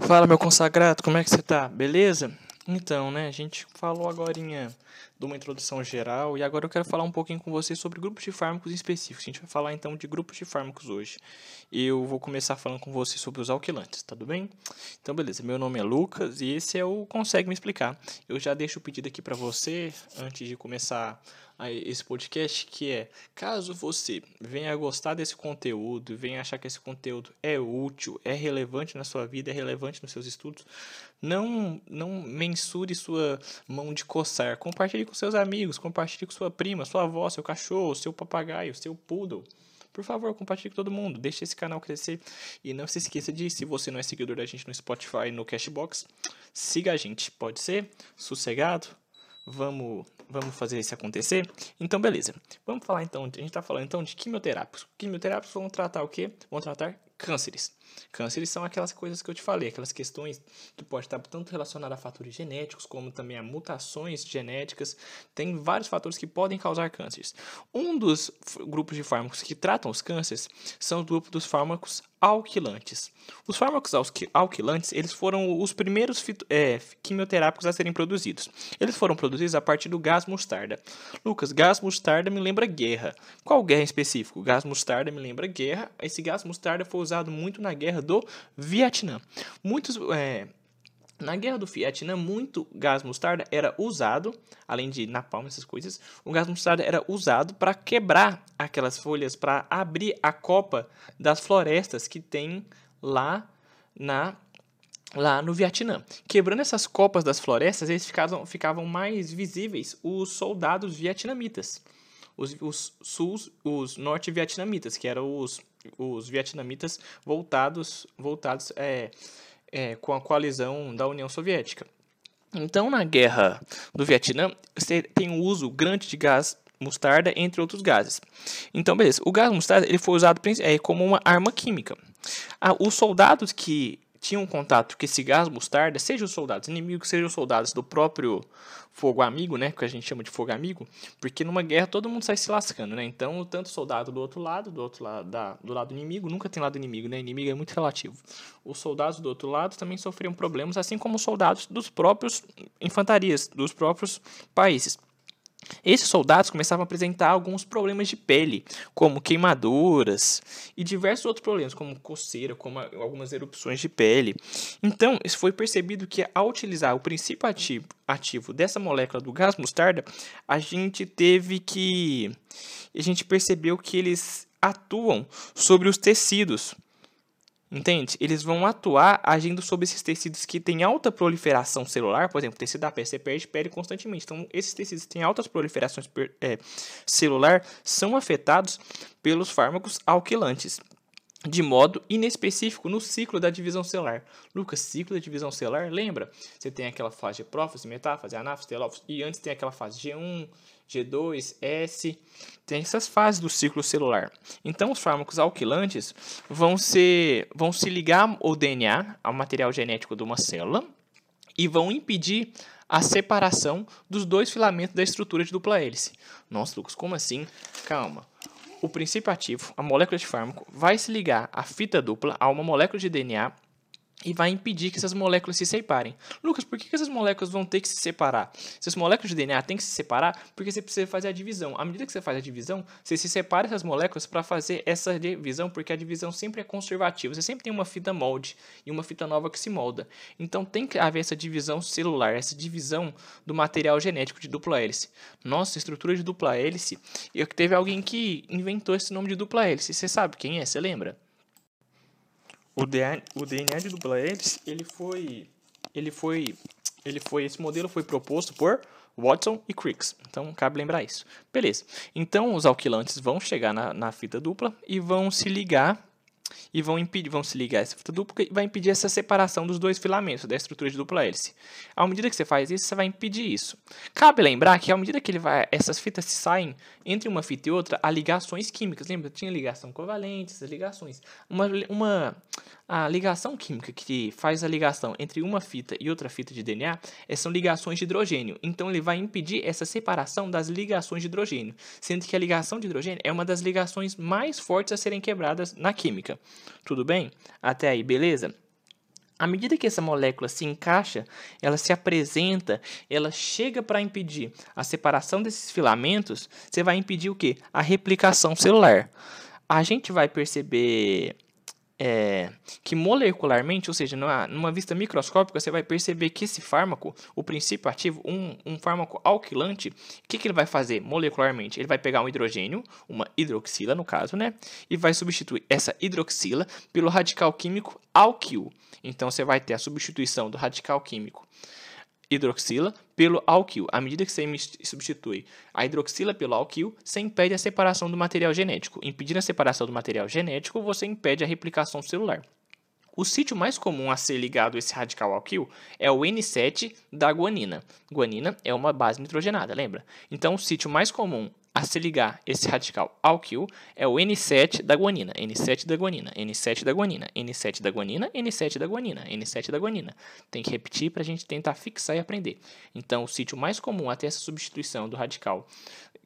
Fala, meu consagrado, como é que você tá? Beleza? Então, né, a gente falou agorinha de uma introdução geral e agora eu quero falar um pouquinho com vocês sobre grupos de fármacos específicos. A gente vai falar então de grupos de fármacos hoje. Eu vou começar falando com vocês sobre os alquilantes, tá tudo bem? Então, beleza, meu nome é Lucas e esse é o Consegue Me Explicar. Eu já deixo o pedido aqui para você, antes de começar esse podcast, que é, caso você venha gostar desse conteúdo, venha achar que esse conteúdo é útil, é relevante na sua vida, é relevante nos seus estudos, não mensure sua mão de coçar. Compartilhe com seus amigos, compartilhe com sua prima, sua avó, seu cachorro, seu papagaio, seu poodle. Por favor, compartilhe com todo mundo, deixe esse canal crescer. E não se esqueça de, se você não é seguidor da gente no Spotify, no Castbox, siga a gente, pode ser? Sossegado? Vamos fazer isso acontecer? Então, beleza. Vamos falar então, a gente está falando então de quimioterápicos. Quimioterápicos vão tratar o quê? Vão tratar cânceres. Cânceres são aquelas coisas que eu te falei, aquelas questões que pode estar tanto relacionada a fatores genéticos, como também a mutações genéticas. Tem vários fatores que podem causar cânceres. Um dos grupos de fármacos que tratam os cânceres são o grupo dos fármacos alquilantes. Os fármacos alquilantes, eles foram os primeiros quimioterápicos a serem produzidos. Eles foram produzidos a partir do gás mostarda. Lucas, gás mostarda me lembra guerra. Qual guerra em específico? Gás mostarda me lembra guerra. Esse gás mostarda foi usado muito na guerra do Vietnã. Na guerra do Vietnã, muito gás mostarda era usado, além de napalm, essas coisas, o gás mostarda era usado para quebrar aquelas folhas, para abrir a copa das florestas que tem lá no Vietnã. Quebrando essas copas das florestas, eles ficavam mais visíveis os soldados vietnamitas, os norte-vietnamitas, que eram os vietnamitas voltados com a coalizão da União Soviética. Então, na guerra do Vietnã, você tem um uso grande de gás mostarda, entre outros gases. Então, beleza. O gás mostarda ele foi usado como uma arma química. Os soldados que tinham contato com esse gás mostarda, seja os soldados inimigos, seja os soldados do próprio fogo amigo, né, que a gente chama de fogo amigo, porque numa guerra todo mundo sai se lascando, né? Então, tanto soldado do lado inimigo, nunca tem lado inimigo, né? Inimigo é muito relativo. Os soldados do outro lado também sofriam problemas, assim como os soldados dos próprios infantarias, dos próprios países. Esses soldados começavam a apresentar alguns problemas de pele, como queimaduras e diversos outros problemas, como coceira, como algumas erupções de pele. Então, foi percebido que ao utilizar o princípio ativo dessa molécula do gás mostarda, a gente percebeu que eles atuam sobre os tecidos. Entende? Eles vão atuar agindo sobre esses tecidos que têm alta proliferação celular. Por exemplo, o tecido da pele, você perde pele constantemente. Então, esses tecidos que têm altas proliferações celular são afetados pelos fármacos alquilantes, de modo inespecífico no ciclo da divisão celular. Lucas, ciclo da divisão celular, lembra? Você tem aquela fase de prófase, metáfase, anáfase, telófase, e antes tem aquela fase G1, G2, S, tem essas fases do ciclo celular. Então, os fármacos alquilantes vão se ligar ao DNA, ao material genético de uma célula, e vão impedir a separação dos dois filamentos da estrutura de dupla hélice. Nossa, Lucas, como assim? Calma. O princípio ativo, a molécula de fármaco, vai se ligar à fita dupla, a uma molécula de DNA, e vai impedir que essas moléculas se separem. Lucas, por que essas moléculas vão ter que se separar? Essas moléculas de DNA têm que se separar porque você precisa fazer a divisão. À medida que você faz a divisão, você se separa essas moléculas para fazer essa divisão, porque a divisão sempre é conservativa. Você sempre tem uma fita molde e uma fita nova que se molda. Então, tem que haver essa divisão celular, essa divisão do material genético de dupla hélice. Nossa, estrutura de dupla hélice. Eu que teve alguém que inventou esse nome de dupla hélice. Você sabe quem é? Você lembra? O DNA de dupla hélice, esse modelo foi proposto por Watson e Crick. Então, cabe lembrar isso. Beleza. Então, os alquilantes vão chegar na fita dupla e vão se ligar a essa fita dupla e vai impedir essa separação dos dois filamentos da estrutura de dupla hélice. À medida que você faz isso, você vai impedir isso. Cabe lembrar que à medida que essas fitas se saem entre uma fita e outra, há ligações químicas. Lembra? Tinha ligação covalente, essas ligações. A ligação química que faz a ligação entre uma fita e outra fita de DNA são ligações de hidrogênio. Então, ele vai impedir essa separação das ligações de hidrogênio, sendo que a ligação de hidrogênio é uma das ligações mais fortes a serem quebradas na química. Tudo bem? Até aí, beleza? À medida que essa molécula se encaixa, ela se apresenta, ela chega para impedir a separação desses filamentos, você vai impedir o quê? A replicação celular. A gente vai perceber que molecularmente, ou seja, numa vista microscópica, você vai perceber que esse fármaco, o princípio ativo, um fármaco alquilante, o que ele vai fazer molecularmente? Ele vai pegar um hidrogênio, uma hidroxila no caso, né? E vai substituir essa hidroxila pelo radical químico alquil. Então, você vai ter a substituição do radical químico hidroxila pelo alquil. À medida que você substitui a hidroxila pelo alquil, você impede a separação do material genético. Impedindo a separação do material genético, você impede a replicação celular. O sítio mais comum a ser ligado a esse radical alquil é o N7 da guanina. Guanina é uma base nitrogenada, lembra? Então, o sítio mais comum a se ligar esse radical alquil é o N7 da guanina, N7 da guanina, N7 da guanina, N7 da guanina, N7 da guanina, N7 da guanina. Tem que repetir para a gente tentar fixar e aprender. Então, o sítio mais comum até essa substituição do radical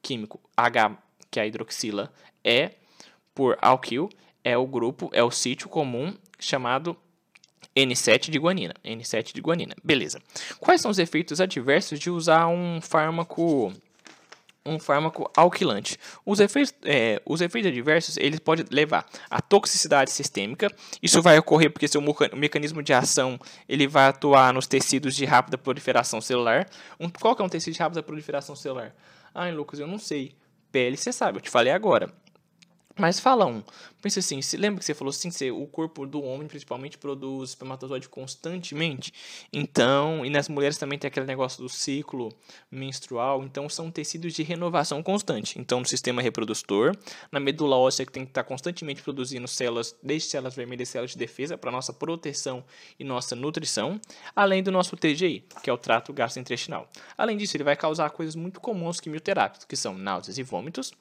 químico H, que é a hidroxila, é por alquil, é o sítio comum chamado N7 de guanina, N7 de guanina. Beleza. Quais são os efeitos adversos de usar um fármaco alquilante? Os efeitos adversos, eles podem levar à toxicidade sistêmica. Isso vai ocorrer porque seu mecanismo de ação, ele vai atuar nos tecidos de rápida proliferação celular. Qual que é um tecido de rápida proliferação celular? Ai, Lucas, eu não sei. Pele, você sabe, eu te falei agora. Mas fala um. Pensa assim, se lembra que você falou assim, o corpo do homem principalmente produz espermatozoide constantemente? Então, e nas mulheres também tem aquele negócio do ciclo menstrual. Então, são tecidos de renovação constante. Então, no sistema reprodutor, na medula óssea, que tem que estar constantemente produzindo células, desde células vermelhas, células de defesa, para nossa proteção e nossa nutrição, além do nosso TGI, que é o trato gastrointestinal. Além disso, ele vai causar coisas muito comuns quimioterápicos, que são náuseas e vômitos.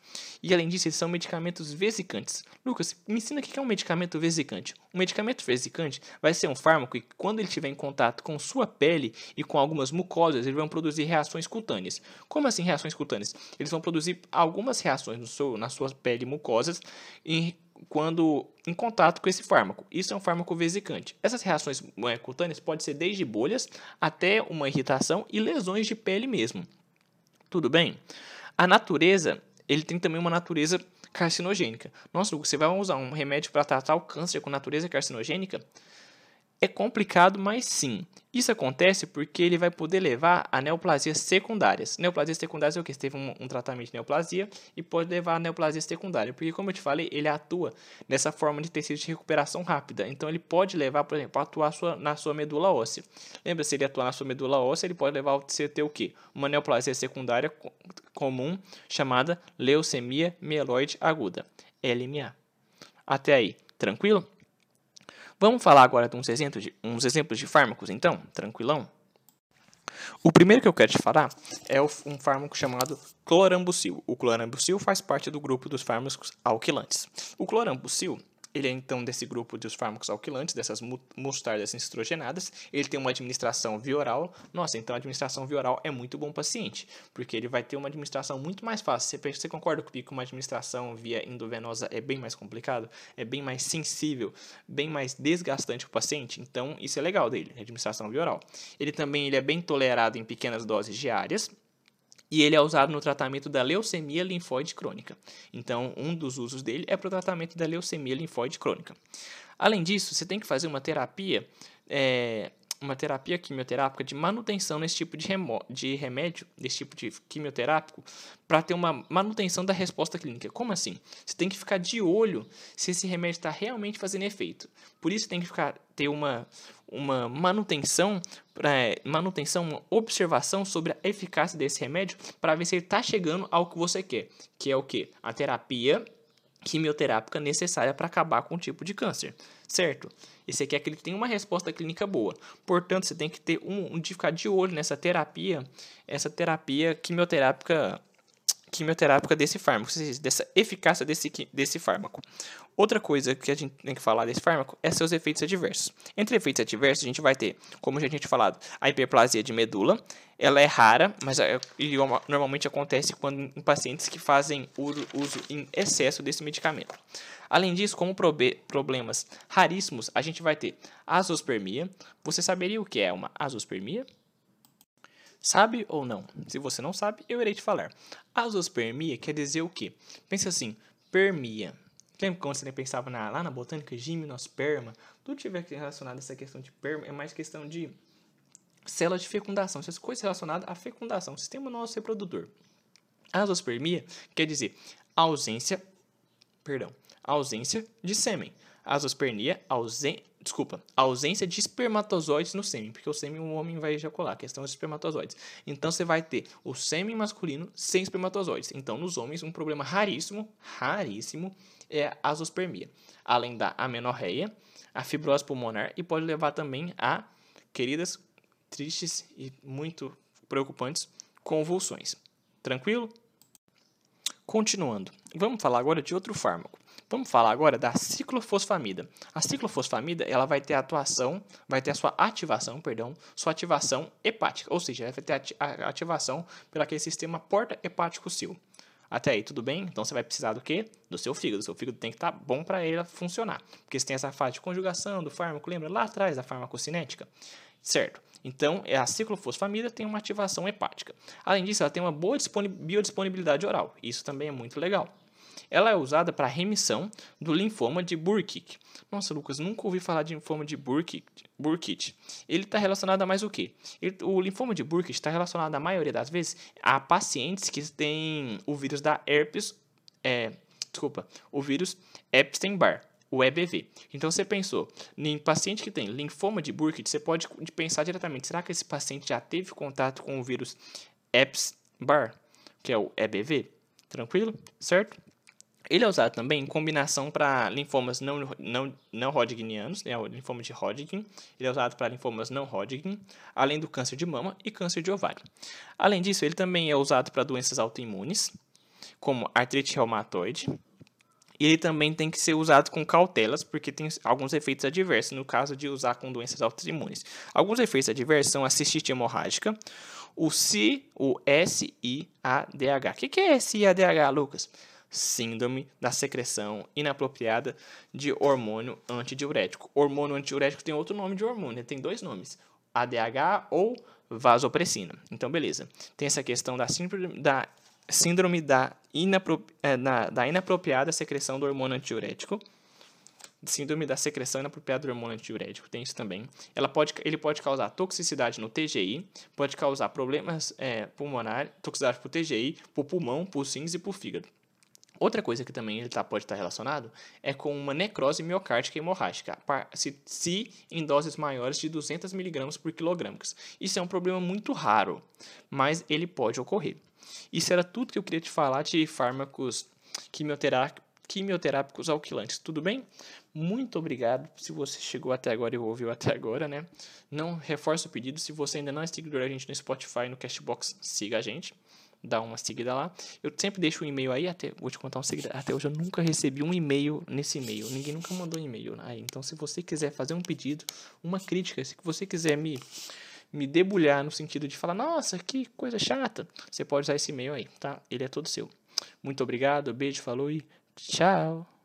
E, além disso, eles são medicamentos vesicantes. Lucas, me ensina o que é um medicamento vesicante. Um medicamento vesicante vai ser um fármaco que, quando ele estiver em contato com sua pele e com algumas mucosas, eles vão produzir reações cutâneas. Como assim reações cutâneas? Eles vão produzir algumas reações na sua pele e mucosas quando em contato com esse fármaco. Isso é um fármaco vesicante. Essas reações cutâneas podem ser desde bolhas até uma irritação e lesões de pele mesmo. Tudo bem? A natureza, ele tem também uma natureza carcinogênica. Nossa, Lucas, você vai usar um remédio para tratar o câncer com natureza carcinogênica? É complicado, mas sim. Isso acontece porque ele vai poder levar a neoplasias secundárias. Neoplasias secundárias é o que? Você teve um tratamento de neoplasia e pode levar a neoplasia secundária. Porque, como eu te falei, ele atua nessa forma de tecido de recuperação rápida. Então, ele pode levar, por exemplo, a atuar na sua medula óssea. Lembra, se ele atuar na sua medula óssea, ele pode levar a você ter o quê? Uma neoplasia secundária comum chamada leucemia mieloide aguda, LMA. Até aí, tranquilo? Vamos falar agora de uns exemplos de fármacos, então? Tranquilão? O primeiro que eu quero te falar é um fármaco chamado clorambucil. O clorambucil faz parte do grupo dos fármacos alquilantes. O clorambucil, ele é então desse grupo dos fármacos alquilantes, dessas mostardas estrogenadas. Ele tem uma administração via oral. Nossa, então a administração via oral é muito bom para o paciente, porque ele vai ter uma administração muito mais fácil. Você concorda comigo que uma administração via endovenosa é bem mais complicado? É bem mais sensível, bem mais desgastante para o paciente? Então, isso é legal dele, a administração via oral. Ele é bem tolerado em pequenas doses diárias. E ele é usado no tratamento da leucemia linfóide crônica. Então, um dos usos dele é para o tratamento da leucemia linfóide crônica. Além disso, você tem que fazer uma terapia quimioterápica de manutenção nesse tipo de remédio, desse tipo de quimioterápico, para ter uma manutenção da resposta clínica. Como assim? Você tem que ficar de olho se esse remédio está realmente fazendo efeito. Por isso, tem que ter uma manutenção, uma observação sobre a eficácia desse remédio para ver se ele está chegando ao que você quer, que é o quê? A terapia quimioterápica necessária para acabar com o tipo de câncer, certo? Esse aqui é que ele tem uma resposta clínica boa. Portanto, você tem que ter ficar de olho nessa terapia quimioterápica quimioterápica desse fármaco, dessa eficácia desse fármaco. Outra coisa que a gente tem que falar desse fármaco é seus efeitos adversos. Entre efeitos adversos, a gente vai ter, como já tinha falado, a hiperplasia de medula. Ela é rara, mas normalmente acontece quando em pacientes que fazem uso em excesso desse medicamento. Além disso, como problemas raríssimos, a gente vai ter azospermia. Você saberia o que é uma azospermia? Sabe ou não? Se você não sabe, eu irei te falar. Azospermia quer dizer o quê? Pensa assim, permia. Lembra quando você pensava lá na botânica, gimnosperma? Tudo tiver relacionado a essa questão de perma, é mais questão de células de fecundação, essas coisas relacionadas à fecundação, sistema nosso reprodutor. Azospermia quer dizer ausência de sêmen. Azospermia, ausência de espermatozoides no sêmen, porque o sêmen o homem vai ejacular, a questão dos espermatozoides. Então, você vai ter o sêmen masculino sem espermatozoides. Então, nos homens, um problema raríssimo, é a azospermia. Além da amenorreia, a fibrose pulmonar e pode levar também a, queridas, tristes e muito preocupantes, convulsões. Tranquilo? Continuando, vamos falar agora de outro fármaco. Vamos falar agora da ciclofosfamida. A ciclofosfamida, ela vai ter sua ativação hepática, ou seja, ela vai ter ativação pelo aquele sistema porta-hepático sil. Até aí, tudo bem? Então, você vai precisar do quê? Do seu fígado. O seu fígado tem que estar bom para ele funcionar, porque você tem essa fase de conjugação do fármaco, lembra? Lá atrás, da farmacocinética. Certo. Então, a ciclofosfamida tem uma ativação hepática. Além disso, ela tem uma boa biodisponibilidade oral. Isso também é muito legal. Ela é usada para remissão do linfoma de Burkitt. Nossa, Lucas, nunca ouvi falar de linfoma de Burkitt. Ele está relacionado a mais o quê? O linfoma de Burkitt está relacionado, a maioria das vezes, a pacientes que têm o vírus da o vírus Epstein-Barr. O EBV. Então, você pensou, em paciente que tem linfoma de Burkitt, você pode pensar diretamente, será que esse paciente já teve contato com o vírus Epstein-Barr, que é o EBV? Tranquilo? Certo? Ele é usado também em combinação para linfomas não Hodgkinianos, né, o linfoma de Hodgkin. Ele é usado para linfomas não Hodgkin, além do câncer de mama e câncer de ovário. Além disso, ele também é usado para doenças autoimunes, como artrite reumatoide. E ele também tem que ser usado com cautelas, porque tem alguns efeitos adversos, no caso de usar com doenças autoimunes. Alguns efeitos adversos são a cistite hemorrágica, o SIADH. O que é SIADH, Lucas? Síndrome da secreção inapropriada de hormônio antidiurético. Hormônio antidiurético tem outro nome de hormônio, tem dois nomes, ADH ou vasopressina. Então, beleza. Tem essa questão da síndrome da inapropriada secreção do hormônio antidiurético. Síndrome da secreção inapropriada do hormônio antidiurético, tem isso também. Ele pode causar toxicidade no TGI, pode causar problemas pulmonares, toxicidade para o TGI, para o pulmão, para os rins e para o fígado. Outra coisa que também ele pode estar relacionado é com uma necrose miocárdica hemorrágica, se em doses maiores de 200 mg por quilograma. Isso é um problema muito raro, mas ele pode ocorrer. Isso era tudo que eu queria te falar de fármacos quimioterápicos alquilantes, tudo bem? Muito obrigado se você chegou até agora e ouviu até agora, né? Não reforço o pedido, se você ainda não é seguidor da gente no Spotify e no Castbox, siga a gente, dá uma seguida lá. Eu sempre deixo um e-mail aí, vou te contar um segredo, até hoje eu nunca recebi um e-mail nesse e-mail, ninguém nunca mandou um e-mail aí. Então, se você quiser fazer um pedido, uma crítica, se você quiser me debulhar no sentido de falar, nossa, que coisa chata, você pode usar esse e-mail aí, tá? Ele é todo seu. Muito obrigado, beijo, falou e tchau!